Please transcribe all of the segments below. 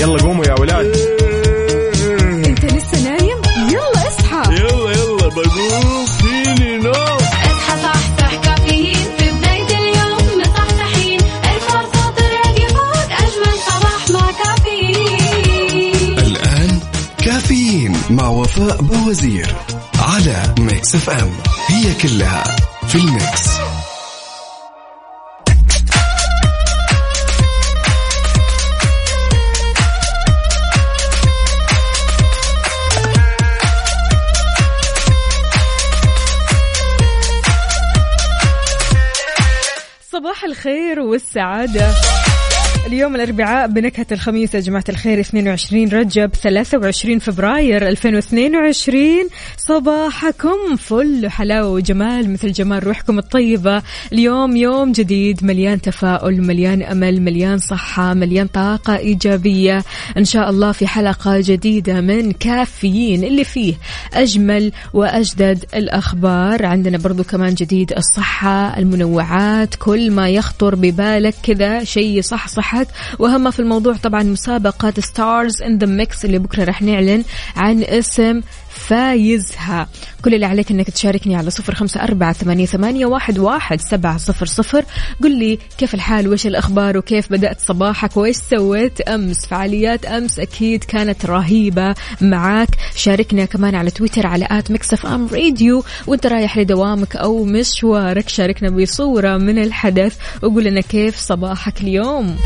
يلا قوموا يا ولاد. انت لسه نايم؟ يلا اصحى. يلا يلا بقوم فيني نوم. اصحى صحصح كافيين في بداية اليوم مصحصحين، ارفع صوت الراديو فوق أجمل صباح مع كافيين. الآن كافيين مع وفاء باوزير على ميكس اف ام، هي كلها في الميكس. صباح الخير والسعادة. اليوم الأربعاء بنكهة الخميس يا جماعة الخير، 22 رجب 23 فبراير 2022. صباحكم فل حلاوة وجمال مثل جمال روحكم الطيبة. اليوم يوم جديد مليان تفاؤل، مليان أمل، مليان صحة، مليان طاقة إيجابية إن شاء الله، في حلقة جديدة من كافيين اللي فيه أجمل وأجدد الأخبار. عندنا برضو كمان جديد الصحة، المنوعات، كل ما يخطر ببالك كذا شيء صح. وأهم في الموضوع طبعا مسابقة Stars in the Mix اللي بكرة رح نعلن عن اسم فايزها. كل اللي عليك انك تشاركني على 0548811700. قل لي كيف الحال، وش الأخبار، وكيف بدأت صباحك، وإيش سويت أمس، فعاليات أمس أكيد كانت رهيبة معاك. شاركنا كمان على تويتر على @mixfmradio وانت رايح لدوامك أو مشوارك، شاركنا بصورة من الحدث وقل لنا كيف صباحك اليوم.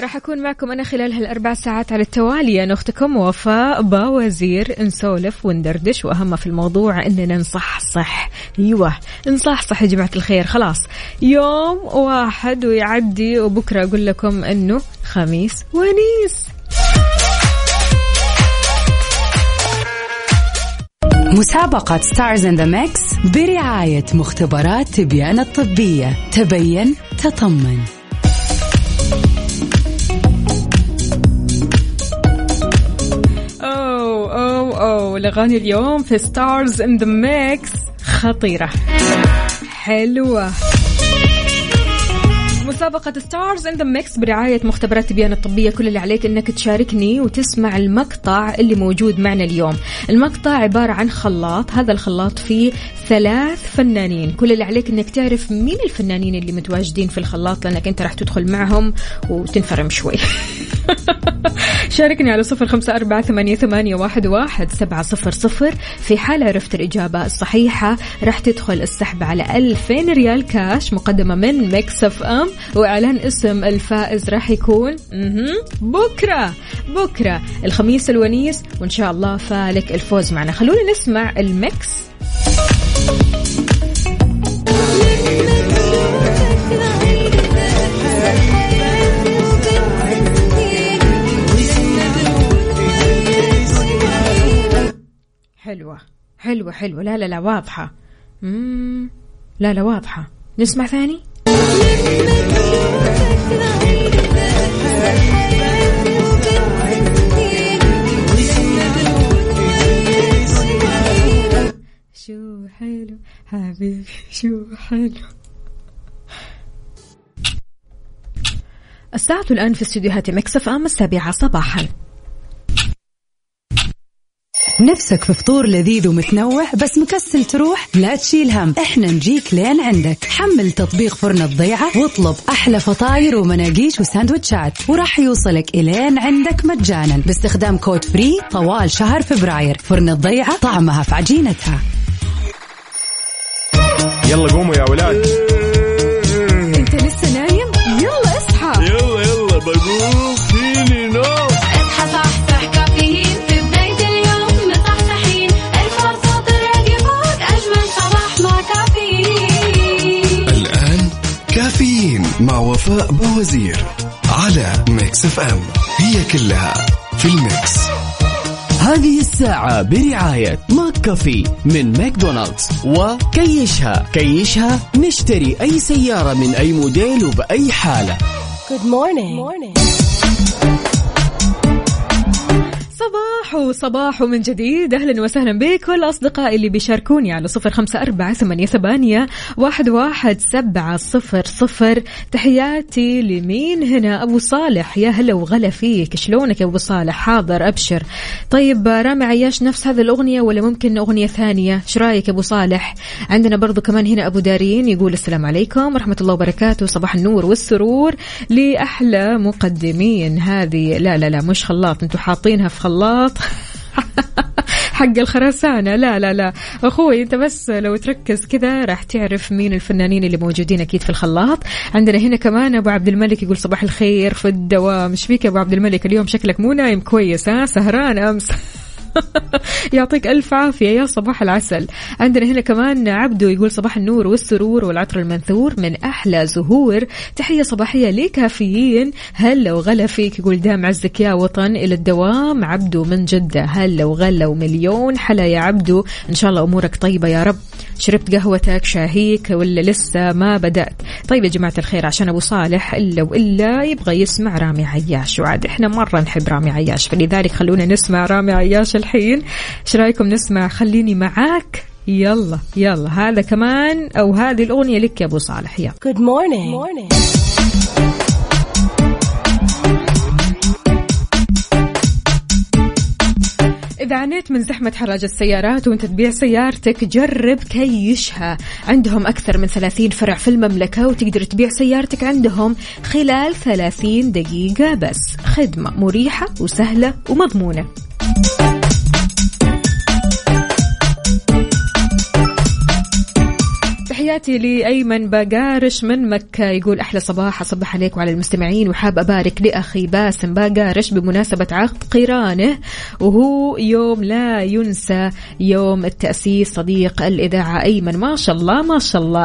راح أكون معكم أنا خلال هالأربع ساعات على التوالي، أنا أختكم وفاء باوزير، نسولف وندردش، وأهم في الموضوع أننا نصحصح. أيوة نصحصح يا جماعة الخير، خلاص يوم واحد ويعدي، وبكرة أقول لكم أنه خميس ونيس. مسابقة ستارز ان ذا ميكس برعاية مختبرات تبيان الطبية، تبين تطمن. الأغاني اليوم في ستارز ان ذا ميكس خطيرة حلوة. مسابقة ستارز ان ذا ميكس برعاية مختبرات تبيان الطبية، كل اللي عليك انك تشاركني وتسمع المقطع اللي موجود معنا اليوم. المقطع عبارة عن خلاط، هذا الخلاط فيه 3 فنانين، كل اللي عليك انك تعرف مين الفنانين اللي متواجدين في الخلاط، لانك انت راح تدخل معهم وتنفرم شوي. شاركني على 0548811700. في حال عرفت الإجابة الصحيحة راح تدخل السحب على 2000 ريال كاش مقدمة من ميكس اف ام، وإعلان اسم الفائز راح يكون بكرة الخميس الونيس، وإن شاء الله فالك الفوز معنا. خلونا نسمع الميكس. حلوة، لا واضحة. لا واضحة، نسمع ثاني. شو حلو حبيبي، شو حلو. الساعة الآن في استديوهات ميكس اف ام 7 صباحا. نفسك في فطور لذيذ ومتنوع بس مكسل تروح؟ لا تشيل هم، احنا نجيك لين عندك. حمل تطبيق فرن الضيعة واطلب أحلى فطاير ومناقيش وساندوتشات، وراح يوصلك إلين عندك مجانا باستخدام كود فري طوال شهر فبراير. فرن الضيعة، طعمها في عجينتها. يلا قوموا يا ولاد. انت لسه نايم؟ يلا اصحى. يلا بقوم فيني نوم. كافيين مع وفاء باوزير على ميكس اف ام، هي كلها في الميكس. هذه الساعة برعاية ماك كافي من ماكدونالدز وكيشها. كيشها، نشتري أي سيارة من أي موديل وبأي حالة. Good morning. صباح وصباح من جديد. أهلا وسهلا بكل أصدقائي اللي بيشاركوني على 0548811700. تحياتي لمين هنا؟ أبو صالح، يا هلا وغلا فيك. شلونك يا أبو صالح؟ حاضر أبشر. طيب رامي عياش نفس هذه الأغنية ولا ممكن أغنية ثانية؟ شو رأيك أبو صالح؟ عندنا برضو كمان هنا أبو دارين يقول السلام عليكم ورحمة الله وبركاته، صباح النور والسرور لأحلى مقدمين. هذه لا مش خلاط، انتوا حاطينها في خلاط حق الخرسانة. لا أخوي أنت بس لو تركز كذا راح تعرف مين الفنانين اللي موجودين أكيد في الخلاط. عندنا هنا كمان أبو عبد الملك يقول صباح الخير في الدوام. مش فيك يا أبو عبد الملك، اليوم شكلك مو نايم كويس، ها سهران أمس يعطيك ألف عافية يا صباح العسل. عندنا هنا كمان عبدو يقول صباح النور والسرور والعطر المنثور من أحلى زهور، تحية صباحية لكافيين، هلا وغلا فيك. يقول دام عزك يا وطن إلى الدوام. عبدو من جدة، هلا وغلا ومليون حلا يا عبدو، إن شاء الله أمورك طيبة يا رب. شربت قهوتك شاهيك ولا لسه ما بدأت؟ طيب يا جماعة الخير، عشان أبو صالح إلا وإلا يبغى يسمع رامي عياش، وعاد إحنا مرة نحب رامي عياش، فلذلك خلونا نسمع رامي عياش الحين. ايش رايكم نسمع خليني معاك؟ يلا هذا كمان او هذه الاغنيه لك يا ابو صالح. يلا Good morning. Good morning. إذا عانيت من زحمة حراج السيارات وانت تبيع سيارتك، جرب كيشها. عندهم أكثر من 30 فرع في المملكة، وتقدر تبيع سيارتك عندهم خلال 30 دقيقة بس. خدمة مريحة وسهلة ومضمونة. تحياتي لأيمن باقارش من مكة، يقول أحلى صباح، أصبح عليك وعلى المستمعين، وحاب أبارك لأخي باسم باقارش بمناسبة عقد قرانه، وهو يوم لا ينسى، يوم التأسيس، صديق الإذاعة أيمن. ما شاء الله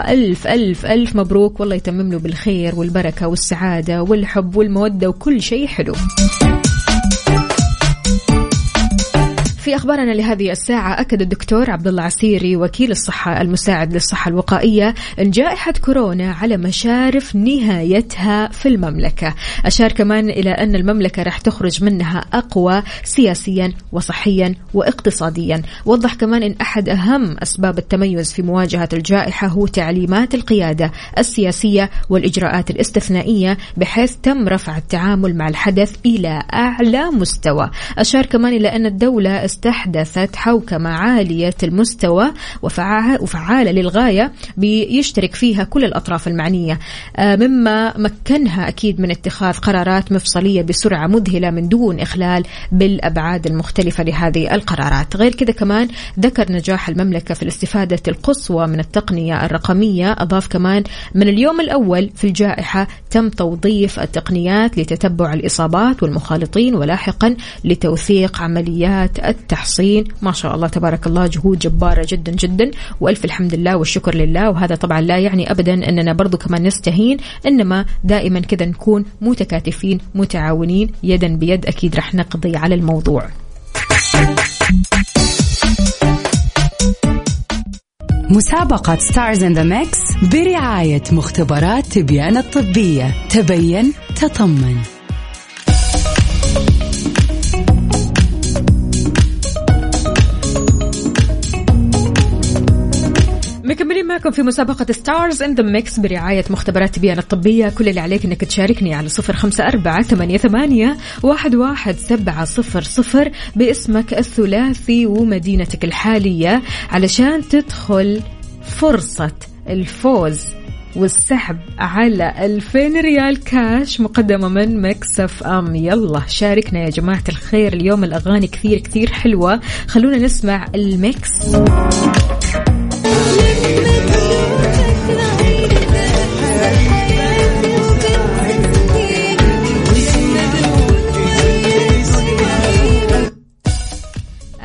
ألف مبروك، والله يتمم له بالخير والبركة والسعادة والحب والمودة وكل شيء حلو. في أخبارنا لهذه الساعة، أكد الدكتور عبد الله عسيري وكيل الصحة المساعد للصحة الوقائية أن جائحة كورونا على مشارف نهايتها في المملكة. أشار كمان إلى أن المملكة راح تخرج منها أقوى سياسيا وصحيا واقتصاديا. وضح كمان أن أحد أهم أسباب التميز في مواجهة الجائحة هو تعليمات القيادة السياسية والإجراءات الاستثنائية، بحيث تم رفع التعامل مع الحدث إلى أعلى مستوى. أشار كمان إلى أن الدولة استحدثت حوكمة عالية المستوى وفعالة للغاية بيشترك فيها كل الأطراف المعنية، مما مكنها أكيد من اتخاذ قرارات مفصلية بسرعة مذهلة من دون إخلال بالأبعاد المختلفة لهذه القرارات. غير كذا كمان ذكر نجاح المملكة في الاستفادة القصوى من التقنية الرقمية. أضاف كمان من اليوم الأول في الجائحة تم توظيف التقنيات لتتبع الإصابات والمخالطين، ولاحقا لتوثيق عمليات التحصين. ما شاء الله تبارك الله، جهود جبارة جدا وألف الحمد لله والشكر لله. وهذا طبعا لا يعني أبدا أننا برضو كمان نستهين، إنما دائما كذا نكون متكاتفين متعاونين يدا بيد، أكيد رح نقضي على الموضوع. مسابقة Stars in the Mix برعاية مختبرات تبيان الطبية، تبين تطمن. مكملين معكم في مسابقة Stars in the Mix برعاية مختبرات بيان الطبية. كل اللي عليك أنك تشاركني على 0548811700 باسمك الثلاثي ومدينتك الحالية، علشان تدخل فرصة الفوز والسحب على 2000 ريال كاش مقدمة من مكسف أم. يلا شاركنا يا جماعة الخير. اليوم الأغاني كثير حلوة، خلونا نسمع الميكس.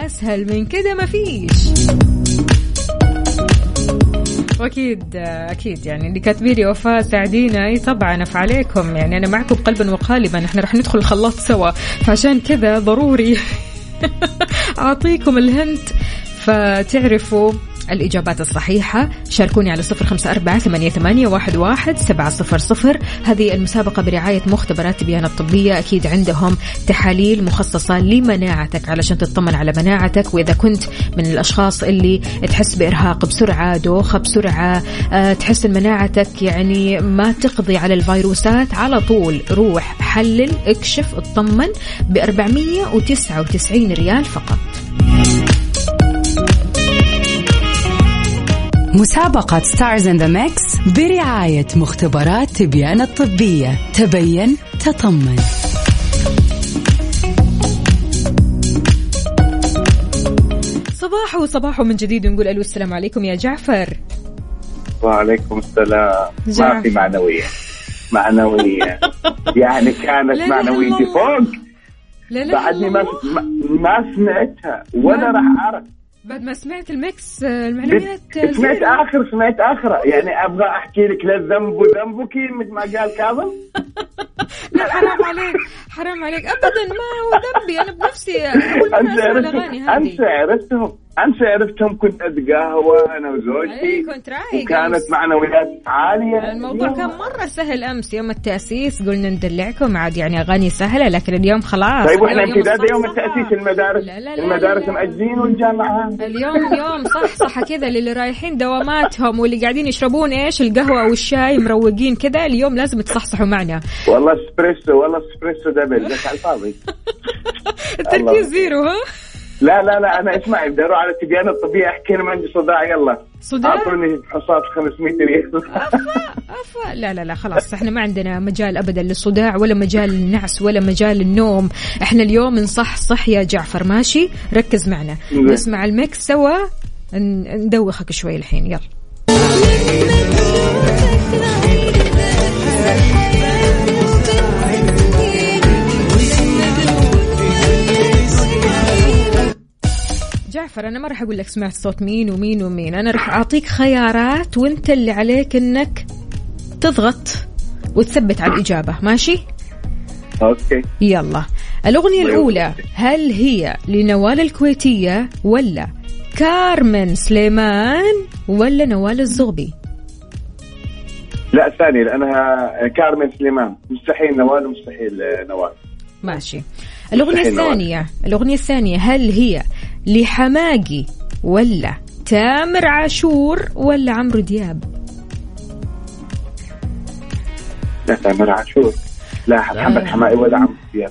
أسهل من كده مفيش. أكيد يعني اللي كاتبيلي وفاء ساعدينا، أي طبعا أفعليكم، يعني أنا معكم قلبا وقالبا، إحنا رح ندخل الخلاط سوا، فعشان كذا ضروري أعطيكم الهنت فتعرفوا الإجابات الصحيحة. شاركوني على 0548811700. هذه المسابقة برعاية مختبرات بيان الطبية، أكيد عندهم تحاليل مخصصة لمناعتك علشان تطمن على مناعتك. وإذا كنت من الأشخاص اللي تحس بإرهاق بسرعة، دوخة بسرعة، تحس إن مناعتك يعني ما تقضي على الفيروسات، على طول روح حلل اكشف اطمن ب 499 ريال فقط. مسابقة Stars in the Mix برعاية مختبرات تبيان الطبية، تبين تطمن. صباح من جديد نقول ألو، السلام عليكم يا جعفر. وعليكم السلام. ما في معنوية يعني كانت معنويتي فوق، بعدني ما سمعتها ولا راح أعرف. بعد ما سمعت الميكس المعنويات سمعت آخر يعني أبغى أحكي لك لا الذنب وذنبك مثل ما قال كاظم. لا حرام عليك أبدا، ما هو ذنبي أنا بنفسي. أنت عرفتهم كنت أتقهوى أنا وزوجتي. كنت رايق وكانت معنويات عالية. الموضوع كان مرة سهل أمس يوم التأسيس، قلنا ندلعكم عاد يعني أغاني سهلة، لكن اليوم خلاص. طيب وإحنا امتداد يوم التأسيس، المدارس المدارس مأجزين والجامعات اليوم يوم صح كذا، للي رايحين دواماتهم واللي قاعدين يشربون إيش القهوة والشاي مروقين كذا، اليوم لازم تصحصحوا معنا. والله اسبريسو، والله اسبريسو دبل لك على الفاضي. التركيز زيرو. ها لا أنا اسمعي، بدي أروح على تبيان الطبية أحكي لهم عندي صداع، يلا أعطوني حصات 500 ريال. أفا لا خلاص، إحنا ما عندنا مجال أبدا للصداع ولا مجال النعس ولا مجال النوم. إحنا اليوم نصح يا جعفر، ماشي؟ ركز معنا، نسمع الميكس سوا، ندوخك شوي الحين، يلا. جعفر أنا ما رح أقول لك سمعت صوت مين ومين ومين، أنا رح أعطيك خيارات وانت اللي عليك إنك تضغط وتثبت على الإجابة، ماشي؟ أوكي. يلا الأغنية الأولى، هل هي لنوال الكويتية ولا كارمن سليمان ولا نوال الزغبي؟ لا الثانية، لأنها كارمن سليمان. مستحيل نوال. ماشي. الأغنية الثانية هل هي لحماقي ولا تامر عاشور ولا عمرو دياب؟ لا تامر عاشور. لا محمد حماقي ولا عمرو دياب.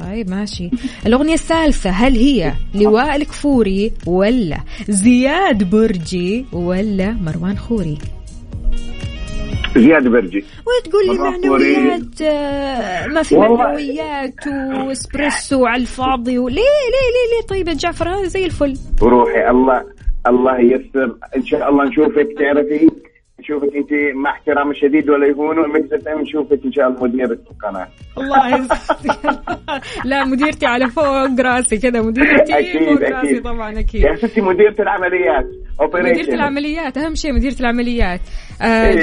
طيب ماشي. الأغنية الثالثة هل هي لواء الكفوري ولا زياد برجي ولا مروان خوري؟ زياد برجي. وتقول لي معنويات ما في معنويات واسبريسو على الفاضي، وليه ليه طيب يا جعفر زي الفل. روحي الله ييسر ان شاء الله، نشوفك تعرفي نشوفك انت مع احترام شديد ولا يهونوا المكتب، نشوفك ان شاء الله مديرة القناة. الله يستر. لا مديرتي على فوق راسي كذا، مديرتي فوق راسي طبعا اكيد يا ستي، مديرة العمليات اهم شيء، مديرة العمليات.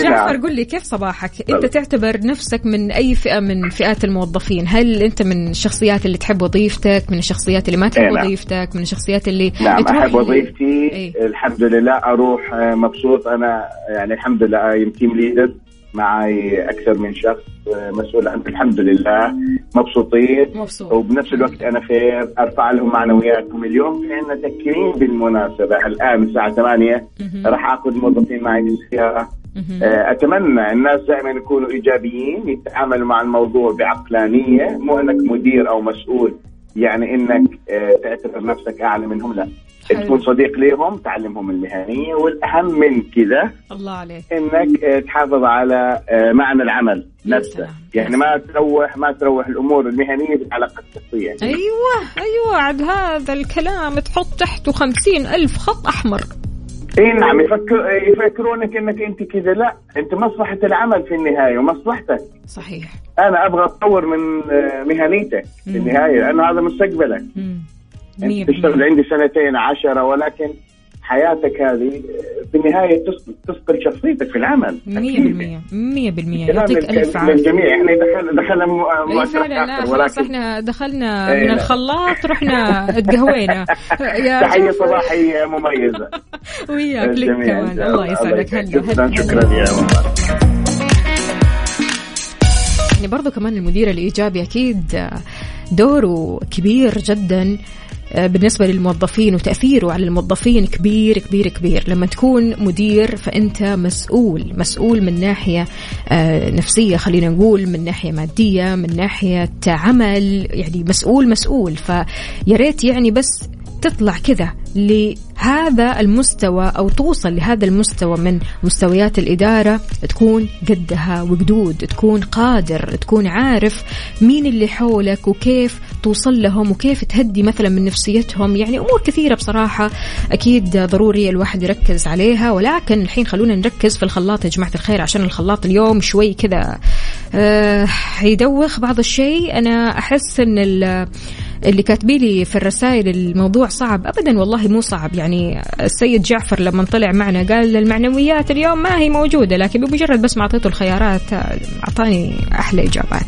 جعفر قل لي كيف صباحك؟ انت تعتبر نفسك من اي فئة من فئات الموظفين؟ هل انت من الشخصيات اللي تحب وظيفتك، من الشخصيات اللي ما تحب وظيفتك، من الشخصيات اللي احب وظيفتي؟ الحمد لله اروح مبسوط انا، يعني الحمد لله يمتيم ليدر معي أكثر من شخص مسؤول عنه، الحمد لله مبسوطين. وبنفس الوقت أنا خير، أرفع لهم معنوياتهم. اليوم في عنا تكريم بالمناسبة، الآن الساعة 8 راح أخذ موظفين معي للزيارة. أتمنى الناس دائما يكونوا إيجابيين، يتعاملوا مع الموضوع بعقلانية، مو أنك مدير أو مسؤول يعني أنك تعتبر نفسك أعلى منهم، لا تكون صديق لهم، تعلمهم المهنية، والأهم من كذا الله عليك إنك تحافظ على معنى العمل نفسه، يعني ما تروح الأمور المهنية بالعلاقة الشخصية. أيوة عد هذا الكلام تحط تحته 50,000 خط أحمر. إيه نعم، يفكرونك إنك أنت كذا، لا أنت مصلحة العمل في النهاية ومصلحتك. صحيح. أنا أبغى أتطور من مهنيتك في النهاية، لأنه هذا مستقبلك. تشتغل عندي 2 10 ولكن حياتك هذه بالنهاية تصقل شخصيتك في العمل 100%. يعطيك ألف عافية للجميع. إحنا دخلنا مؤسسة ولكن إحنا دخلنا من الخلاط رحنا تقهوينا. تحية صباحية مميزة وياك لك كمان. الله يسعدك. هلا شكرا يا يعني برضو كمان المدير الإيجابي أكيد دوره كبير جدا بالنسبة للموظفين وتأثيره على الموظفين كبير كبير كبير. لما تكون مدير فأنت مسؤول من ناحية نفسية، خلينا نقول من ناحية مادية، من ناحية عمل، يعني مسؤول. فياريت يعني بس تطلع كذا لهذا المستوى أو توصل لهذا المستوى من مستويات الإدارة، تكون قدها وقدود، تكون قادر، تكون عارف مين اللي حولك وكيف توصل لهم وكيف تهدي مثلا من نفسيتهم. يعني أمور كثيرة بصراحة أكيد ضروري الواحد يركز عليها، ولكن الحين خلونا نركز في الخلاط يا جماعة الخير، عشان الخلاط اليوم شوي كذا يدوخ بعض الشيء. أنا أحس أن اللي كاتبيلي في الرسائل الموضوع صعب. أبدا والله مو صعب. يعني السيد جعفر لما طلع معنا قال المعنويات اليوم ما هي موجودة، لكن بمجرد بس ما أعطيته الخيارات أعطاني أحلى إجابات.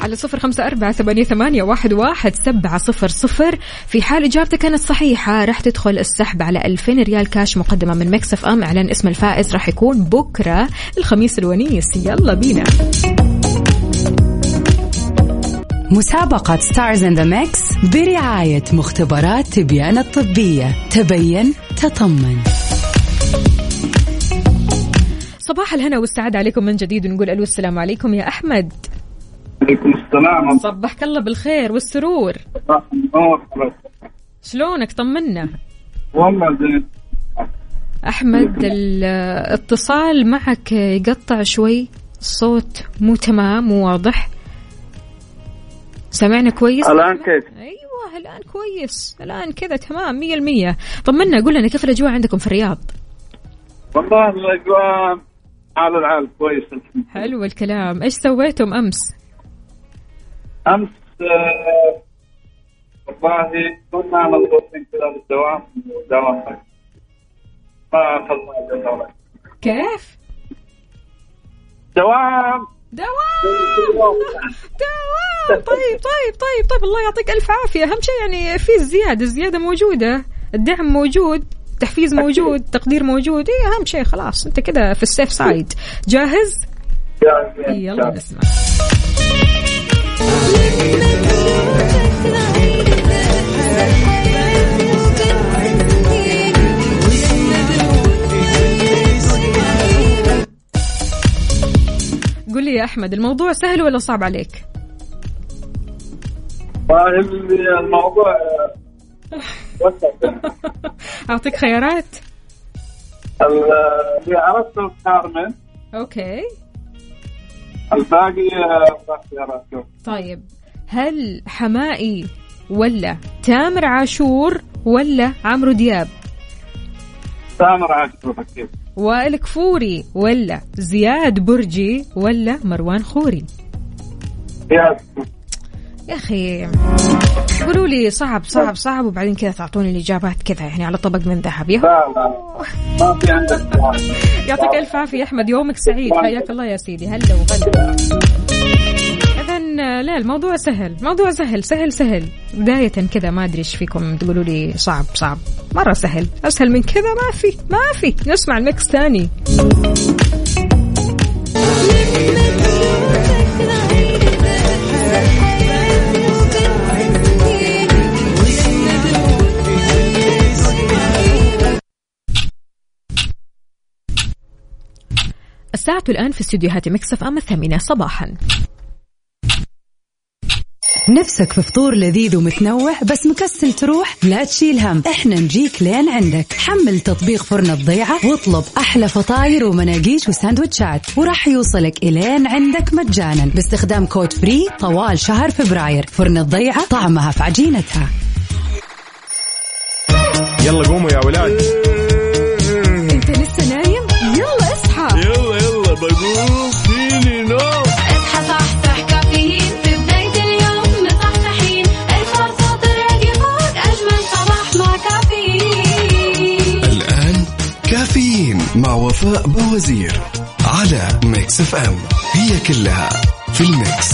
على 0548811700 في حال إجابتك كانت صحيحة راح تدخل السحب على 2000 ريال كاش مقدمة من ميكس اف ام. إعلان اسم الفائز راح يكون بكرة الخميس الونيس. يلا بينا مسابقة Stars in the Mix برعاية مختبرات تبيان الطبية. تبين تطمن. صباح الهنا والسعادة عليكم من جديد، ونقول ألو السلام عليكم يا أحمد. عليكم السلام. صبحك الله بالخير والسرور. شلونك؟ طمنا والله زين. أحمد الاتصال معك يقطع شوي، الصوت مو تمام، مو واضح. سمعنا كويس الآن كيف؟ أيوة الآن كويس، الآن كذا تمام 100%. طمنا، قول لنا كيف الأجواء عندكم في الرياض؟ والله الأجواء على العال كويس. حلو الكلام. إيش سويتم أمس؟ أمس والله كنا مضغوطين كذا بالدوام ما خلصنا. كيف؟ دوام. طيب الله يعطيك ألف عافية. أهم شيء يعني في الزيادة موجودة، الدعم موجود، التحفيز موجود، تقدير موجود. إيه أهم شيء خلاص أنت كده في السيف سايد. جاهز؟ يلا نسمع. قل لي يا أحمد الموضوع سهل ولا صعب عليك؟ الموضوع أعطيك خيارات؟ اللي عرفته الكارمن. أوكي. الباقي خيارات. طيب هل حمائي ولا تامر عاشور ولا عمرو دياب؟ تامر عاشور أكيد. وائل كفوري ولا زياد برجي ولا مروان خوري؟ يا أخي قولوا لي صعب وبعدين كذا تعطوني الإجابات كذا يعني على طبق من ذهب. لا ما في عندك. يعطيك ألف عافية يا أحمد، يومك سعيد. حياك الله يا سيدي. هلا وغلا. إذن لا الموضوع سهل بداية كذا. ما أدري إيش فيكم تقولوا لي صعب مرة سهل، أسهل من كذا ما في. نسمع الميكس ثاني. الساعة الآن في استوديوهات ميكس اف ام 8:00 صباحا. نفسك في فطور لذيذ ومتنوع بس مكسل تروح؟ لا تشيل هم، احنا نجيك لين عندك. حمل تطبيق فرن الضيعة واطلب أحلى فطاير ومناقيش وساندوتشات، وراح يوصلك إلين عندك مجانا باستخدام كود فري طوال شهر فبراير. فرن الضيعة، طعمها في عجينتها. يلا قوموا يا ولاد. انت لسه نايم؟ يلا اصحى. يلا بقوم فيني نوم. اصحى صحصح كافيين. وفاء باوزير على ميكس اف ام، هي كلها في الميكس.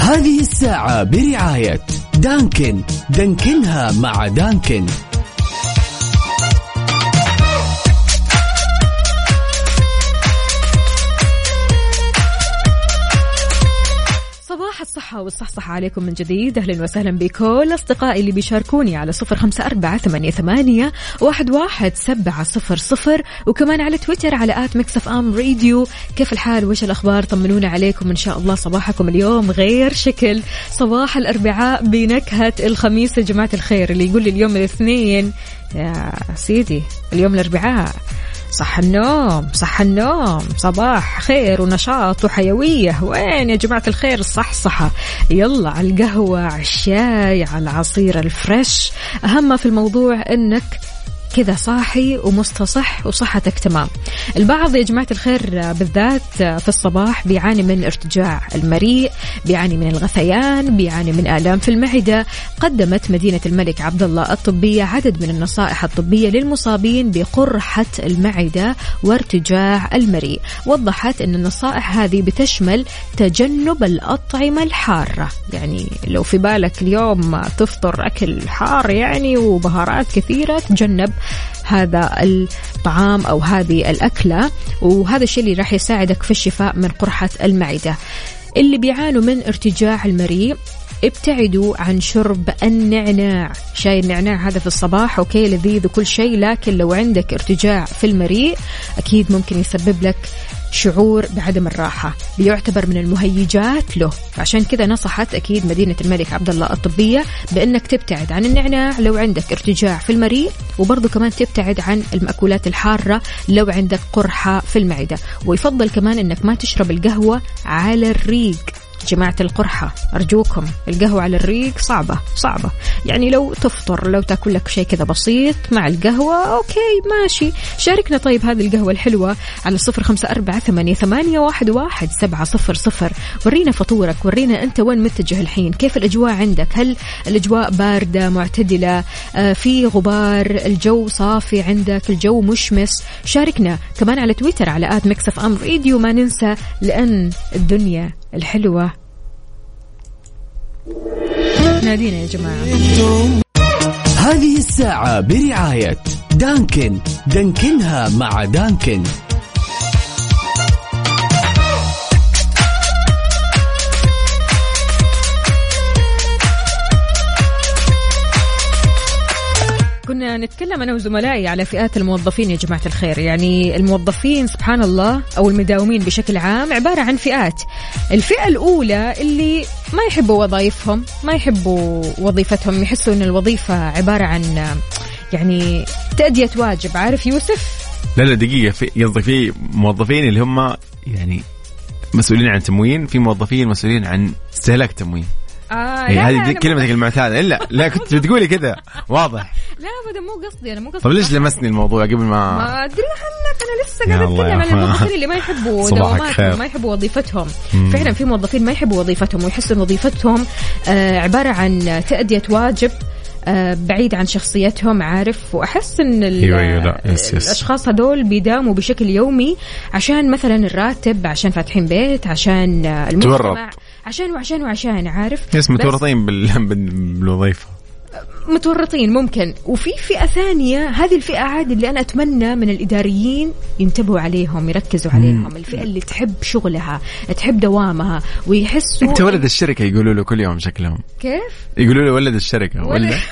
هذه الساعة برعاية دانكن، دانكنها مع دانكن. الصحة والصحصحة عليكم من جديد. أهلا وسهلا بكل أصدقائي اللي بيشاركوني على 0548811700 وكمان على تويتر على @mixfmradio. كيف الحال؟ وش الأخبار؟ طمنونا عليكم، إن شاء الله صباحكم اليوم غير شكل، صباح الأربعاء بنكهة الخميس يا جماعة الخير. اللي يقول لي اليوم الاثنين يا سيدي، اليوم الأربعاء، صح النوم صح النوم، صباح خير ونشاط وحيوية. وين يا جماعة الخير الصحصحة؟ يلا على القهوة، على الشاي، على العصير الفريش. أهم في الموضوع أنك كذا صاحي ومستصح وصحتك تمام. البعض يا جماعة الخير بالذات في الصباح بيعاني من ارتجاع المريء، بيعاني من الغثيان، بيعاني من آلام في المعدة. قدمت مدينة الملك عبدالله الطبية عدد من النصائح الطبية للمصابين بقرحة المعدة وارتجاع المريء. وضحت أن النصائح هذه بتشمل تجنب الأطعمة الحارة، يعني لو في بالك اليوم تفطر أكل حار يعني وبهارات كثيرة، تجنب هذا الطعام أو هذه الأكلة، وهذا الشيء اللي راح يساعدك في الشفاء من قرحة المعدة. اللي بيعانوا من ارتجاع المريء ابتعدوا عن شرب النعناع، شاي النعناع هذا في الصباح أوكي لذيذ وكل شيء، لكن لو عندك ارتجاع في المريء أكيد ممكن يسبب لك شعور بعدم الراحة، بيعتبر من المهيجات له. عشان كذا نصحت أكيد مدينة الملك عبدالله الطبية بأنك تبتعد عن النعناع لو عندك ارتجاع في المريء، وبرضو كمان تبتعد عن المأكولات الحارة لو عندك قرحة في المعدة. ويفضل كمان أنك ما تشرب القهوة على الريق. جماعة القرحة أرجوكم، القهوة على الريق صعبة صعبة، يعني لو تفطر لو تأكل لك شيء كذا بسيط مع القهوة أوكي ماشي. شاركنا طيب هذه القهوة الحلوة على 0548811700. ورينا فطورك، ورينا أنت وين متجه الحين، كيف الأجواء عندك؟ هل الأجواء باردة معتدلة، في غبار، الجو صافي عندك، الجو مشمس؟ شاركنا كمان على تويتر على @mixfmradio. ما ننسى لأن الدنيا الحلوة نادينا يا جماعة. هذه الساعة برعاية دانكن، دانكنها مع دانكن. كنا نتكلم أنا وزملائي على فئات الموظفين يا جماعة الخير. يعني الموظفين سبحان الله، أو المداومين بشكل عام، عبارة عن فئات. الفئة الأولى اللي ما يحبوا وظائفهم، ما يحبوا وظيفتهم، يحسوا أن الوظيفة عبارة عن يعني تأدية واجب. عارف يوسف؟ لا دقيقة، يصدق في موظفين اللي هم يعني مسؤولين عن تموين، في موظفين مسؤولين عن استهلاك تموين. هذه كلمتك المعتادة. لا كنت بتقولي كذا واضح. لا أبدا مو قصدي، أنا مو قصدي. طب ليش لمسني الموضوع قبل ما أدري عنك؟ أنا لسه قاعد أتكلم عن الموظفين اللي ما يحبوا دواماتهم، ما يحبوا وظيفتهم. فعلا في موظفين ما يحبوا وظيفتهم ويحسوا أن وظيفتهم عبارة عن تأدية واجب بعيد عن شخصيتهم. عارف؟ وأحس أن الأشخاص هذول بيداوموا بشكل يومي عشان مثلا الراتب، عشان فاتحين بيت، عشان المجتمع، عشان وعشان وعشان. عارف؟ ناس متورطين بالوظيفة، متورطين ممكن. وفي فئة ثانية، هذه الفئة عادي اللي أنا أتمنى من الإداريين ينتبهوا عليهم، يركزوا عليهم. الفئة اللي تحب شغلها، تحب دوامها، ويحسوا أنت ولد الشركة. يقولوا له كل يوم شكلهم كيف؟ يقولوا له ولد الشركة،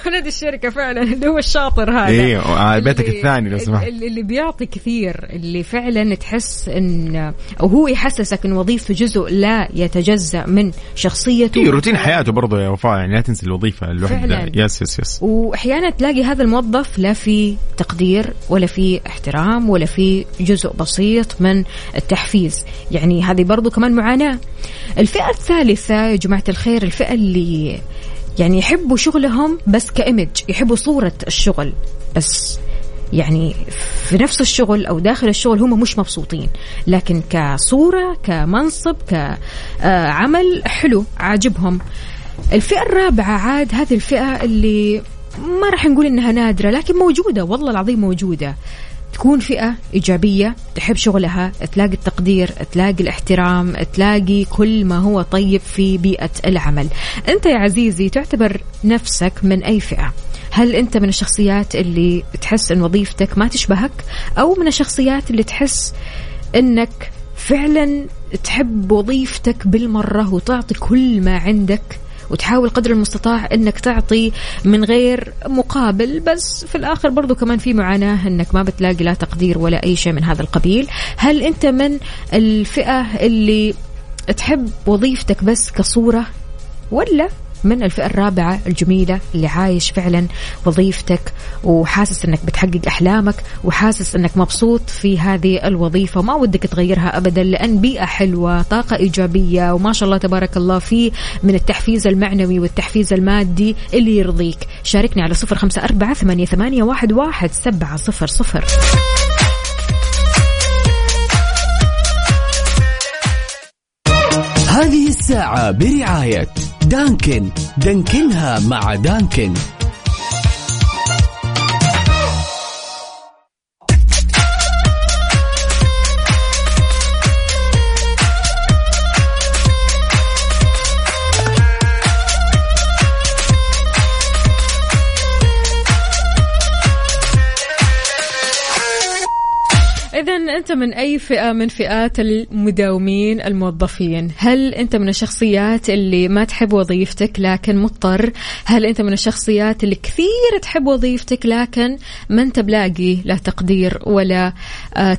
ولد الشركة فعلا، اللي هو الشاطر هذا. إيه بيتك الثاني لو سمحت، اللي بيعطي كثير، اللي فعلا تحس إن هو يحسسك إن وظيفته جزء لا يتجزأ من شخصيته، روتين حياته برضه يا وفاء. يعني لا تنسى الوظيفة الوحدة. يس. وأحيانا تلاقي هذا الموظف لا في تقدير ولا في احترام ولا في جزء بسيط من التحفيز، يعني هذه برضو كمان معاناة. الفئة الثالثة يا جماعة الخير، الفئة اللي يعني يحبوا شغلهم بس كإيمج، يحبوا صورة الشغل بس، يعني في نفس الشغل أو داخل الشغل هم مش مبسوطين، لكن كصورة كمنصب كعمل حلو عاجبهم. الفئة الرابعة عاد، هذه الفئة اللي ما رح نقول إنها نادرة لكن موجودة، والله العظيم موجودة، تكون فئة إيجابية تحب شغلها، تلاقي التقدير، تلاقي الاحترام، تلاقي كل ما هو طيب في بيئة العمل. أنت يا عزيزي تعتبر نفسك من أي فئة؟ هل أنت من الشخصيات اللي تحس أن وظيفتك ما تشبهك، أو من الشخصيات اللي تحس أنك فعلا تحب وظيفتك بالمرة وتعطي كل ما عندك وتحاول قدر المستطاع أنك تعطي من غير مقابل، بس في الآخر برضو كمان في معاناة أنك ما بتلاقي لا تقدير ولا أي شيء من هذا القبيل؟ هل أنت من الفئة اللي تحب وظيفتك بس كصورة، ولا من الفئة الرابعة الجميلة اللي عايش فعلا وظيفتك وحاسس أنك بتحقق أحلامك وحاسس أنك مبسوط في هذه الوظيفة وما ودك تغيرها أبدا، لأن بيئة حلوة، طاقة إيجابية، وما شاء الله تبارك الله في من التحفيز المعنوي والتحفيز المادي اللي يرضيك؟ شاركني على 0548811700. هذه الساعة برعاية دانكن، دانكنها مع دانكن. أنت من أي فئة من فئات المداومين الموظفين؟ هل أنت من الشخصيات اللي ما تحب وظيفتك لكن مضطر؟ هل أنت من الشخصيات اللي كثير تحب وظيفتك لكن ما أنت بلاقي لا تقدير ولا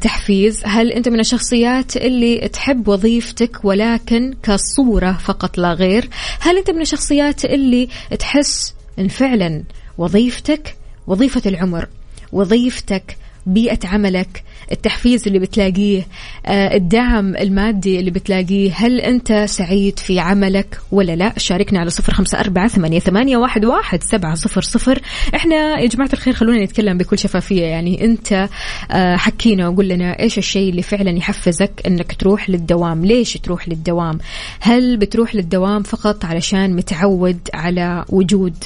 تحفيز؟ هل أنت من الشخصيات اللي تحب وظيفتك ولكن كصورة فقط لا غير؟ هل أنت من الشخصيات اللي تحس إن فعلا وظيفتك، وظيفة العمر، وظيفتك، بيئة عملك، التحفيز اللي بتلاقيه، الدعم المادي اللي بتلاقيه، هل أنت سعيد في عملك ولا لا؟ شاركنا على 0548811700. إحنا يا جماعة الخير خلونا نتكلم بكل شفافية، يعني أنت حكينا وقول لنا إيش الشيء اللي فعلا يحفزك أنك تروح للدوام؟ ليش تروح للدوام؟ هل بتروح للدوام فقط علشان متعود على وجود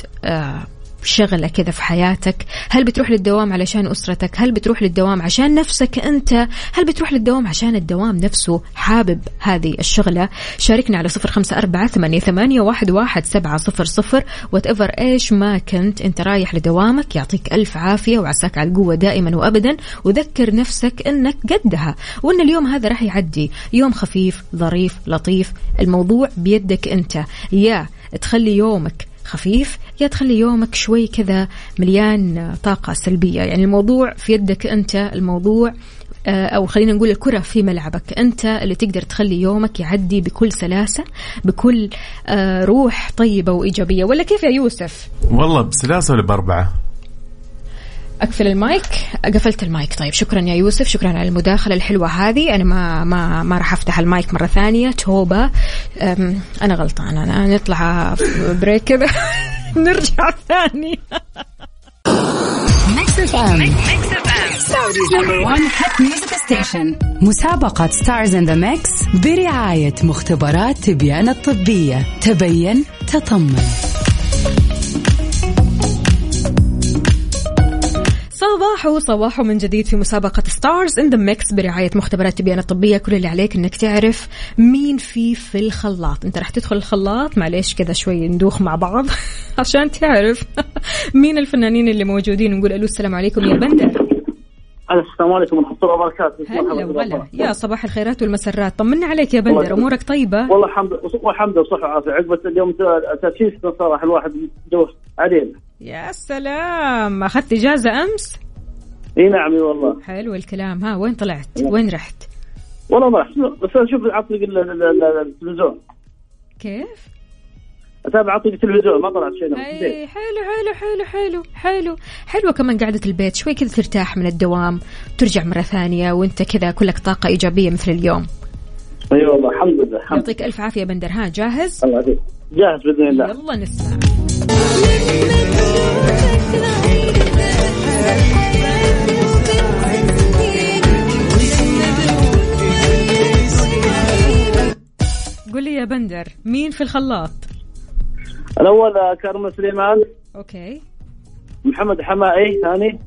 شغلة كذا في حياتك؟ هل بتروح للدوام علشان أسرتك؟ هل بتروح للدوام عشان نفسك أنت؟ هل بتروح للدوام عشان الدوام نفسه حابب هذه الشغلة؟ شاركنا على 0548811700. واتأفر إيش ما كنت أنت رايح لدوامك، يعطيك ألف عافية وعساك على القوة دائما وأبدا، وذكر نفسك أنك قدها، وأن اليوم هذا راح يعدي، يوم خفيف ظريف لطيف. الموضوع بيدك أنت، يا تخلي يومك خفيف يا تخلي يومك شوي كذا مليان طاقة سلبية. يعني الموضوع في يدك أنت، الموضوع أو خلينا نقول الكرة في ملعبك، أنت اللي تقدر تخلي يومك يعدي بكل سلاسة، بكل روح طيبة وإيجابية، ولا كيف يا يوسف؟ والله بسلاسة ولا بأربعة؟ أقفل المايك. قفلت المايك. طيب شكرا يا يوسف، شكرا على المداخلة الحلوة هذه. أنا ما راح أفتح المايك مرة ثانية، توبة، أنا غلطانة. أنا نطلع بريك كذا نرجع ثاني. مسابقة ستارز ان ذا ميكس برعاية مختبرات تبيان الطبية، تبين تطمن. صباح من جديد في مسابقة ستارز إن ذا ميكس برعاية مختبرات تبيان الطبية. كل اللي عليك إنك تعرف مين في الخلاط. أنت راح تدخل الخلاط، معليش كذا شوي ندوخ مع بعض عشان تعرف مين الفنانين اللي موجودين. نقول ألو السلام عليكم يا بندر. السلام عليكم ورحمة الله وبركاته. هلا وغلا، يا صباح الخيرات والمسرات. طمنا عليك يا بندر، أمورك طيبة؟ والله الحمد لله صحة وعافية. عقبة اليوم تأسيس صراحة الواحد دوخ علينا. يا سلام، أخذت إجازة أمس؟ اي نعم والله. حلو الكلام. ها وين طلعت؟ وين رحت؟ والله ما رحت، بس اشوف عطلق التلفزيون. كيف؟ اتابع عطلق التلفزيون، ما طلعت شيء. اي حلو حلو حلو حلو حلو حلو. كمان قاعدة البيت شوي كذا ترتاح من الدوام، ترجع مرة ثانية وانت كذا كلك طاقة إيجابية مثل اليوم. اي والله الحمد لله. يعطيك ألف عافية بندر. ها جاهز؟ الله يعافيك. جاهز بإذن الله. يلا نسمع. قل لي يا بندر مين في الخلاط؟ الأول كارم سليمان. أوكي. محمد حمائي ثاني.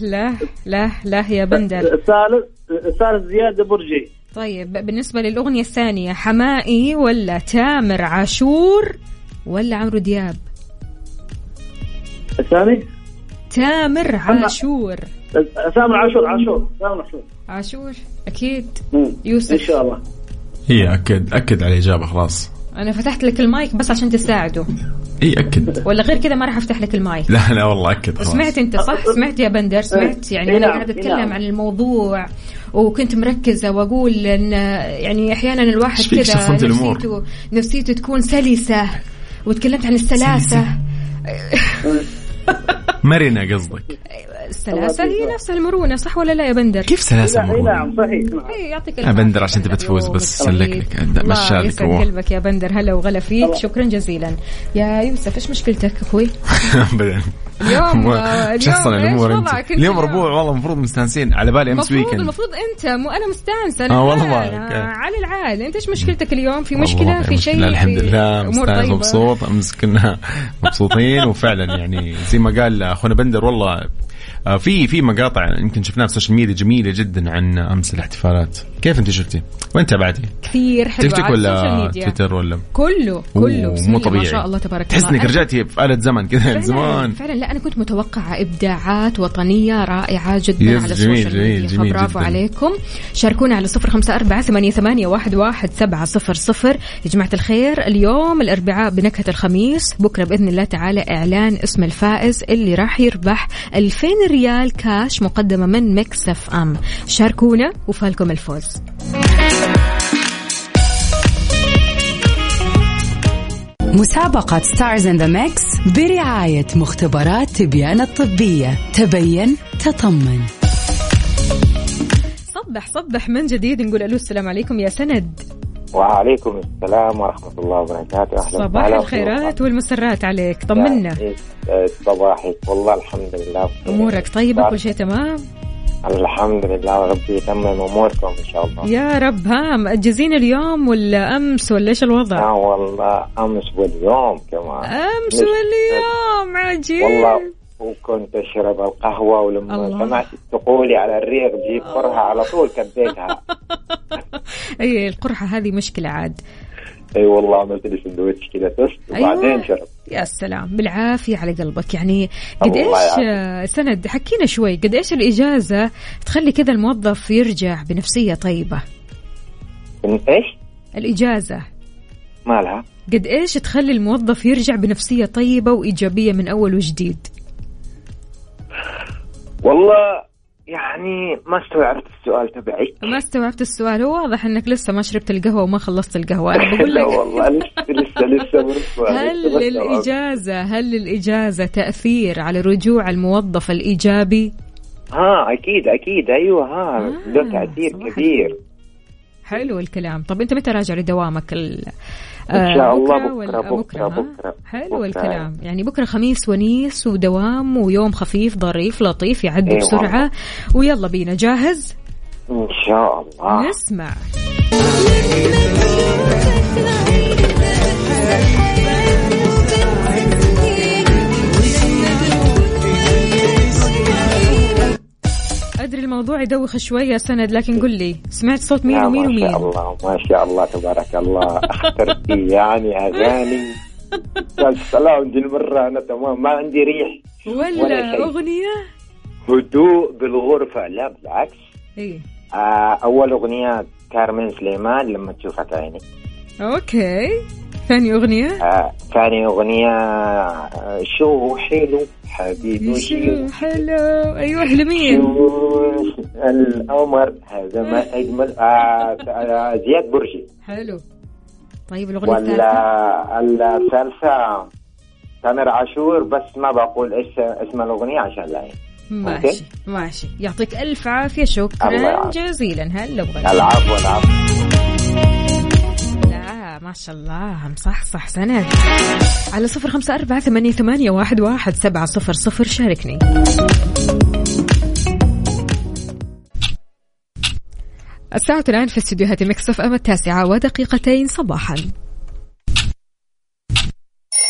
لا لا لا يا بندر. الثالث زياد أبو رجي. طيب بالنسبة للأغنية الثانية، حمائي ولا تامر عاشور ولا عمرو دياب؟ الثاني تامر عاشور. تامر عاشور. عاشور أكيد. يوسف إن شاء الله. هي أكد على الإجابة خلاص. أنا فتحت لك المايك بس عشان تساعده. إيه أكد. ولا غير كده ما راح أفتح لك المايك. لا والله أكد. سمعت أنت صح؟ سمعت يا بندر؟ سمعت يعني أنا قاعدة أتكلم عن الموضوع وكنت مركزة وأقول إن يعني أحيانا الواحد كده نفسيته تكون سلسة، وتكلمت عن السلاسة. مرنة قصدك. السلاسة هي نفس المرونة صح ولا لا يا بندر؟ كيف سلاسة مرونة؟ نعم صحيح. إيه يعطيك العافية يا بندر عشان تبي تفوز بس سلكك مشالك. يسعد قلبك يا بندر، هلا وغلا فيك، شكرا جزيلا. يا يوسف ايش مشكلتك اخوي؟ ابدا اليوم ربوع والله المفروض مستانسين، على بالي امس ويكند. المفروض انت مو انا مستانسه انا والله على العال. انت ايش مشكلتك اليوم؟ في مشكله؟ في شيء؟ لا الحمد لله مستانس ومبسوط، امس كنا مبسوطين وفعلا يعني زي ما قال اخونا بندر والله في مقاطع يمكن شفناها في السوشيال ميديا جميله جدا عن امس الاحتفالات. كيف انت شفتي وانت تابعتي؟ كثير حلو على السوشيال ميديا، تويتر ولا كله مو طبيعي ما شاء الله تبارك الله. تحسني رجعتي في آلة زمن كذا زمان فعلا. لا انا كنت متوقعه ابداعات وطنيه رائعه جدا على السوشيال ميديا، برافو عليكم. شاركونا على 0548811700. يا جماعه الخير، اليوم الاربعاء بنكهه الخميس، بكره باذن الله تعالى اعلان اسم الفائز اللي راح يربح 2000 ريال كاش مقدمة من ميكس اف ام. شاركونا وفالكم الفوز. مسابقة ستارز ان ذا ميكس برعاية مختبرات تبيان الطبية، تبين تطمن. صبح من جديد، نقول الو السلام عليكم يا سند. وعليكم السلام ورحمة الله وبركاته. صباح الخيرات والمسرات عليك، طمنا. صباحك والله الحمد لله. أمورك طيبة؟ كل شيء تمام الحمد لله، ربي يتمم أموركم إن شاء الله يا رب. ها مأجزين اليوم ولا أمس ولا إيش الوضع؟ لا والله أمس واليوم كمان. أمس واليوم عجيب والله. وكنت أشرب القهوة ولما سمعت تقولي على الريق جيب قرحة على طول كبيتها. أي القرحة هذه مشكلة عاد. أي والله عملت لي سندويتش كده تست وبعدين شرب. يا سلام بالعافية على قلبك. يعني قد إيش سند، حكينا شوي قد إيش الإجازة تخلي كذا الموظف يرجع بنفسية طيبة؟ إيش؟ الإجازة مالها؟ قد إيش تخلي الموظف يرجع بنفسية طيبة وإيجابية من أول وجديد؟ والله يعني ما استوعبت السؤال. هو واضح انك لسه ما شربت القهوه وما خلصت القهوه. انا بقول لك والله لسه. هل الاجازه تاثير على رجوع الموظف الايجابي؟ اكيد ايوه. له تاثير كبير. حلو الكلام. طب انت متى راجع لدوامك؟ إن شاء الله بكرة. حلو الكلام. يعني بكرة خميس ونيس ودوام ويوم خفيف ظريف لطيف يعدي بسرعة. ويلا بينا، جاهز؟ إن شاء الله. نسمع أدري الموضوع يدوخ شوية سند، لكن قل لي سمعت صوت مين ومين؟ ما شاء الله تبارك الله. اخترتي يعني أغاني سلام. عندي المرة أنا تمام، ما عندي ريح ولا أغنية هدوء بالغرفة. لا بالعكس. إيه؟ أول أغنية كارمين سليمان لما تشوفك عيني. أوكي. ثاني أغنية شو حلو حبيبي، شو حلو. أيوة لمين؟ القمر هذا ما أجمل. زياد برجي. حلو. طيب الأغنية الثالثة تامر عاشور، بس ما بقول إيش اسم الأغنية عشان لا يعني. ماشي يعطيك ألف عافية، شكرا جزيلا. هلا بغير العفو. ما شاء الله صح سند. على 0548811700 شاركني. الساعة الآن في استديوهات مكسف أم 9:02 صباحا.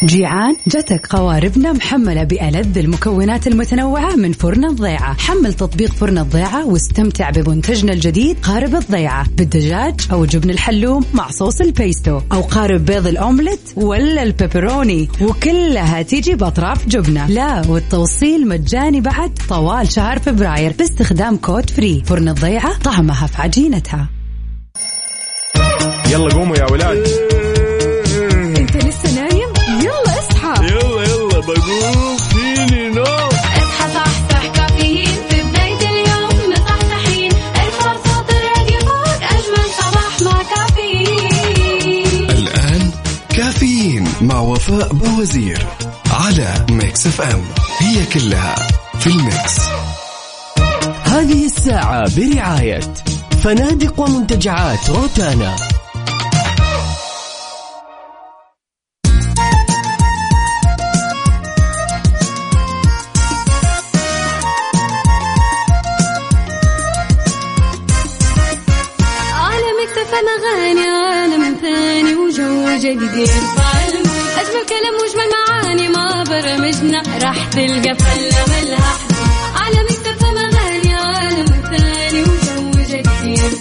جيعان؟ جتك قواربنا محملة بألذ المكونات المتنوعة من فرن الضيعة. حمل تطبيق فرن الضيعة واستمتع بمنتجنا الجديد قارب الضيعة بالدجاج أو جبن الحلوم مع صوص البيستو أو قارب بيض الأوملت ولا البيبروني، وكلها تيجي بأطراف جبنة. لا والتوصيل مجاني بعد طوال شهر فبراير باستخدام كود فري. فرن الضيعة طعمها في عجينتها. يلا قوموا يا ولاد. انت لسه نايم؟ يلا اصحى، يلا بقوم فيني نوم. اصحى صحصح كافيين في بداية اليوم مصحصحين، ارفع صوت الراديو فوق أجمل صباح مع كافيين. الآن كافيين مع وفاء باوزير على ميكس اف ام، هي كلها في الميكس. هذه الساعة برعاية فنادق ومنتجعات روتانا. أجمل كلام وأجمل معاني، ما برمجنا راح تلقى فلة ملها على مكتب مغاني، عالم ثاني وجو جديد.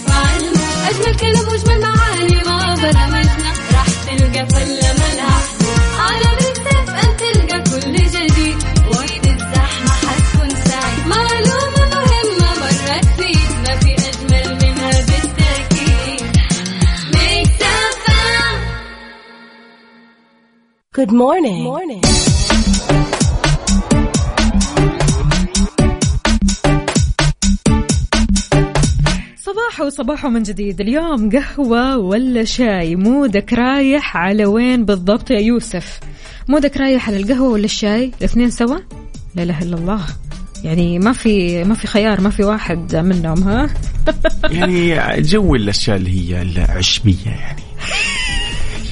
أجمل كلام وأجمل معاني، ما برمجنا راح تلقى فلة ملها على مكتب، أن تلقى كل جديد وايد الزحمة حتكون سعيد، معلومة مهمة مرة تفيد، ما في أجمل منها بالتأكيد. Good morning. Good morning. صباحو من جديد. اليوم قهوة ولا شاي؟ مودك رايح على وين بالضبط يا يوسف؟ مودك رايح على القهوة ولا الشاي؟ الاثنين سوا؟ لا إله إلا الله، يعني ما في خيار، ما في واحد منهم. ها يعني جو الأشياء اللي هي العشبية،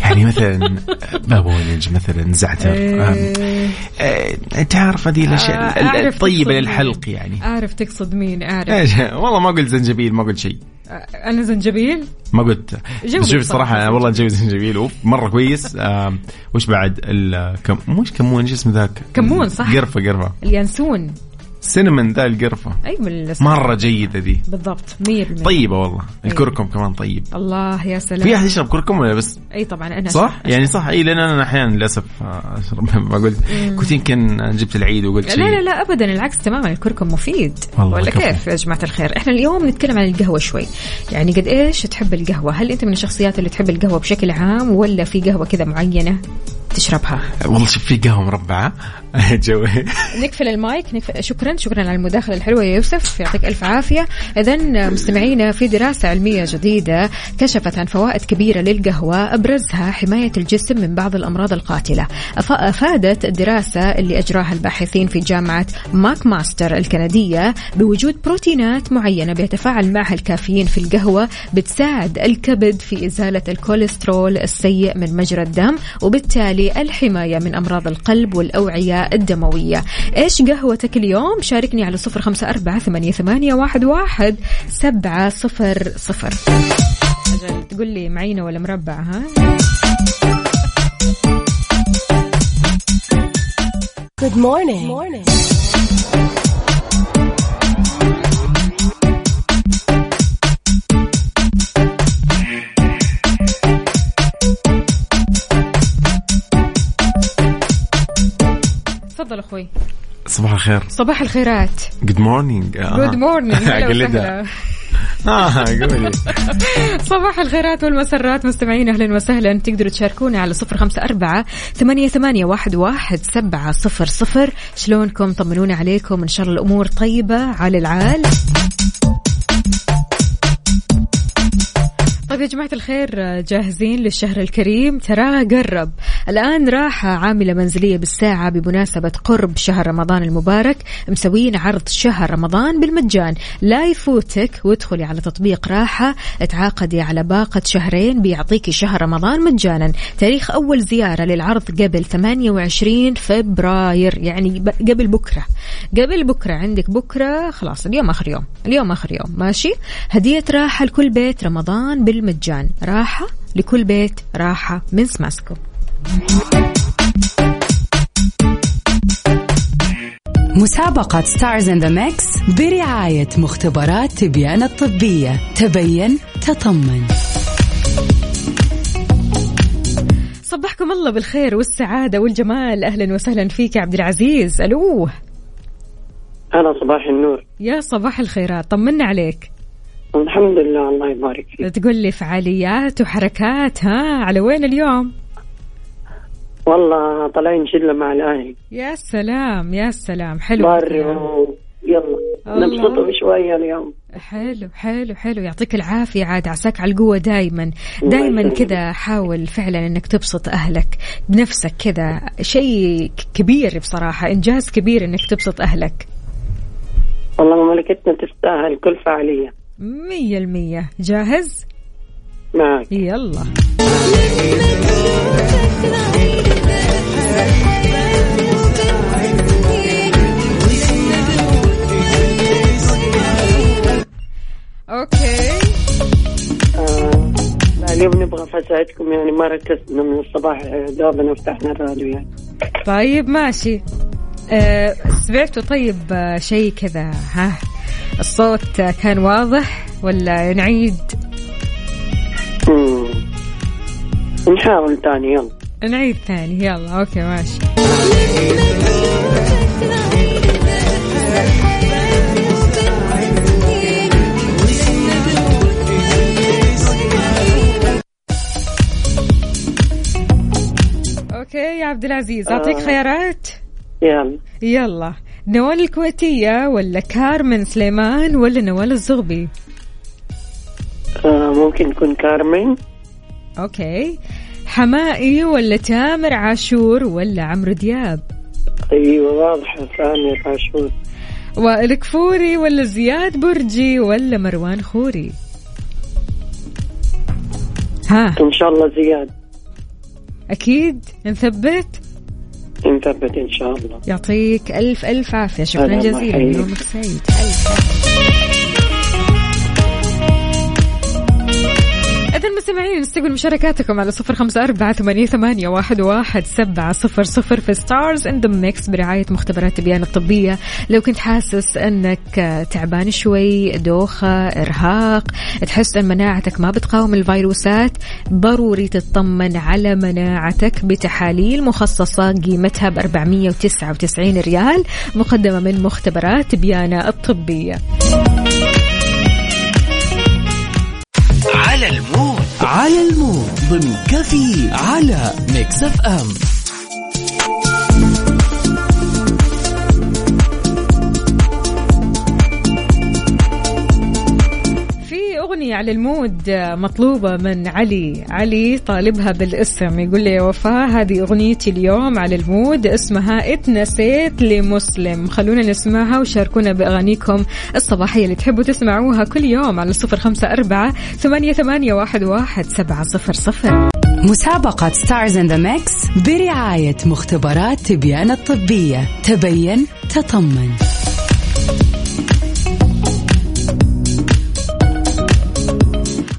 يعني مثلا بابونج، مثلا زعتر، تعرف هذه الاشياء الطيبه للحلق. يعني اعرف تقصد مين، اعرف. والله ما قلت زنجبيل، ما قلت شيء. انا زنجبيل ما قلت. شوف صراحه والله جو زنجبيل مره كويس. وش بعد؟ مش كمون، ايش اسمه ذاك؟ كمون صح، قرفه اليانسون، سينمون، ذا القرفة. أيوة مرة جيدة دي بالضبط، 100% طيبة والله. الكركم كمان طيب. الله يا سلام. في أحد يشرب كركم ولا بس؟ أي طبعا أنا صح أشرب. يعني صح، أي لأن أنا أحيانا للأسف أشرب. ما قلت كنت يمكن جبت العيد وقلت شيء. لا أبدا، العكس تماما، الكركم مفيد ولا كيف يا جماعة الخير. إحنا اليوم نتكلم عن القهوة شوي، يعني قد إيش تحب القهوة؟ هل أنت من الشخصيات اللي تحب القهوة بشكل عام، ولا في قهوة كذا معينة تشربها؟ والله شوف، في قهوة مربعة جوي. نقفل المايك. شكرا على المداخلة الحلوة يا يوسف، يعطيك ألف عافية. إذن مستمعينا، في دراسة علمية جديدة كشفت عن فوائد كبيرة للقهوة، أبرزها حماية الجسم من بعض الأمراض القاتلة. أفادت الدراسة اللي أجراها الباحثين في جامعة ماكماستر الكندية بوجود بروتينات معينة بيتفاعل معها الكافيين في القهوة، بتساعد الكبد في إزالة الكوليسترول السيء من مجرى الدم، وبالتالي الحماية من أمراض القلب والأوعية الدموية. إيش قهوتك اليوم؟ شاركني على 0548811700. أجل تقول لي معينة ولا مربع؟ ها. Good morning. Good morning. تفضل اخوي. صباح الخير. صباح الخيرات. Good morning. Good morning. هلا. صباح الخيرات والمسرات مستمعين، أهلا وسهلا. تقدروا تشاركونا على 0548811700. شلونكم؟ طمنونا عليكم، إن شاء الله الأمور طيبة على العال. طيب يا جماعة الخير، جاهزين للشهر الكريم؟ ترى قرب الآن. راحة عاملة منزلية بالساعة بمناسبة قرب شهر رمضان المبارك، مسوين عرض شهر رمضان بالمجان، لا يفوتك. وادخلي على تطبيق راحة، اتعاقدي على باقة شهرين بيعطيكي شهر رمضان مجانا. تاريخ أول زيارة للعرض قبل 28 فبراير، يعني قبل بكرة. قبل بكرة عندك بكرة، خلاص اليوم آخر يوم، اليوم آخر يوم. ماشي. هدية راحة لكل بيت رمضان بالمجان. راحة لكل بيت، راحة من سماسكو. مسابقة Stars in the Mix برعاية مختبرات تبيان الطبية، تبين تطمن. صبحكم الله بالخير والسعادة والجمال، أهلا وسهلا فيك عبد العزيز. ألو، هلا، صباح النور. يا صباح الخيرات، طمنا عليك. الحمد لله، الله يبارك فيك. تقول لي فعاليات وحركات، ها على وين اليوم؟ والله طالعين شلة مع الأهل. يا سلام يا سلام، حلو. يلا نبسطوا شوية اليوم. حلو حلو حلو، يعطيك العافية، عاد عساك على القوة. دايما كذا حاول فعلا أنك تبسط أهلك بنفسك، كذا شيء كبير بصراحة، إنجاز كبير أنك تبسط أهلك. والله مملكتنا تستاهل كل فعالية 100%. جاهز؟ معك، يلا. اوكي، اليوم نبغى فساعدكم، يعني ما ركزنا من الصباح، دوبنا فتحنا الراديو يعني. طيب ماشي. سمعتوا طيب شيء كذا؟ ها الصوت كان واضح ولا نعيد؟ نحاول ثاني، يلا نعيد ثاني، يلا. اوكي ماشي. اوكي يا عبد العزيز، اعطيك خيارات. يلا نوال الكويتية ولا كارمن سليمان ولا نوال الزغبي؟ ممكن يكون كارمن. اوكي، حمائي ولا تامر عاشور ولا عمرو دياب؟ ايوه واضح، تامر عاشور. وائل كفوري ولا زياد برجي ولا مروان خوري؟ ها ان شاء الله زياد. اكيد نثبت ان شاء الله. يعطيك الف عافية، شكرا جزيلا، يومك سعيد. سمعين، نستقبل مشاركاتكم على 0548811700 في ستارز إن ذا ميكس برعاية مختبرات تبيان الطبية. لو كنت حاسس أنك تعبان شوي، دوخة، إرهاق، تحس أن مناعتك ما بتقاوم الفيروسات، ضروري تطمن على مناعتك بتحاليل مخصصة قيمتها ب499 ريال، مقدمة من مختبرات تبيان الطبية. على المود ضمن كافي على ميكس اف ام. في اغنية على المود مطلوبة من علي طالبها بالاسم، يقول لي يا وفاء هذه اغنيتي اليوم على المود، اسمها اتنسيت لمسلم. خلونا نسمعها وشاركونا باغانيكم الصباحية اللي تحبوا تسمعوها كل يوم على 0548811700. مسابقة ستارز ان ذا ميكس برعاية مختبرات تبيان الطبية، تبين تطمن.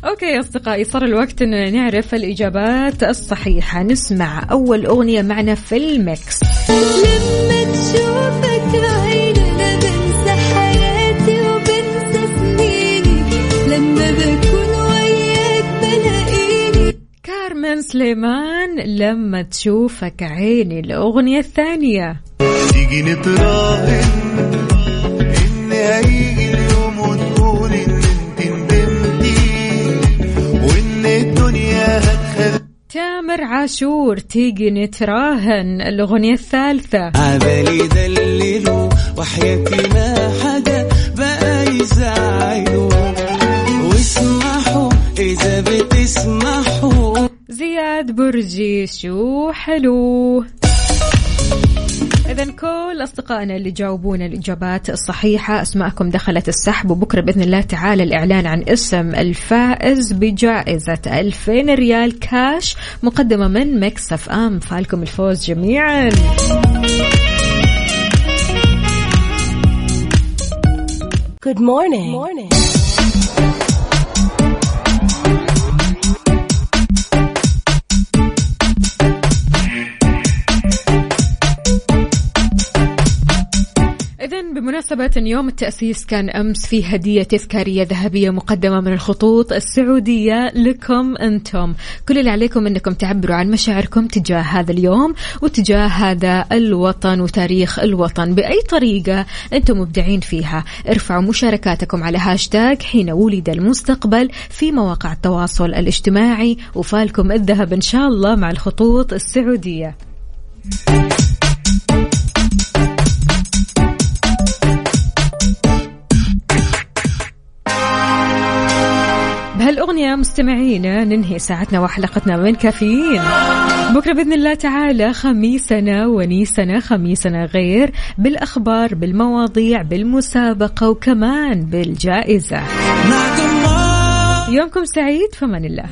أوكي أصدقائي، صار الوقت أننا نعرف الإجابات الصحيحة. نسمع أول أغنية معنا في الميكس. لما تشوفك بعيد أنا بنسى حياتي وبنسى سنيني، لما بكون وياك بلاقيني. كارمن سليمان، لما تشوفك عيني. الأغنية الثانية، تيجي نتراهن إن هيجي اليوم وتقول إن تامر عاشور، تيجي نتراهن. الأغنية الثالثة، عبالي دللو وحياتي ما حدا بقى يزعلو واسمحوا إذا بتسمحوا. زياد برجي، شو حلو. إذن كل أصدقائنا اللي جاوبونا الإجابات الصحيحة أسماءكم دخلت السحب، وبكرة بإذن الله تعالى الإعلان عن اسم الفائز بجائزة 2000 ريال كاش مقدمة من ميكس اف ام. فالكم الفوز جميعا. Good morning. Good morning. بمناسبة يوم التأسيس كان أمس في هدية تذكارية ذهبية مقدمة من الخطوط السعودية لكم أنتم. كل اللي عليكم أنكم تعبروا عن مشاعركم تجاه هذا اليوم وتجاه هذا الوطن وتاريخ الوطن بأي طريقة أنتم مبدعين فيها. ارفعوا مشاركاتكم على هاشتاج حين ولد المستقبل في مواقع التواصل الاجتماعي، وفالكم الذهب إن شاء الله مع الخطوط السعودية. بهالأغنية مستمعينا ننهي ساعتنا وحلقتنا من كافيين. بكرة بإذن الله تعالى خميسنا ونيسنا، خميسنا غير بالأخبار بالمواضيع بالمسابقة وكمان بالجائزة. يومكم سعيد، فمن الله.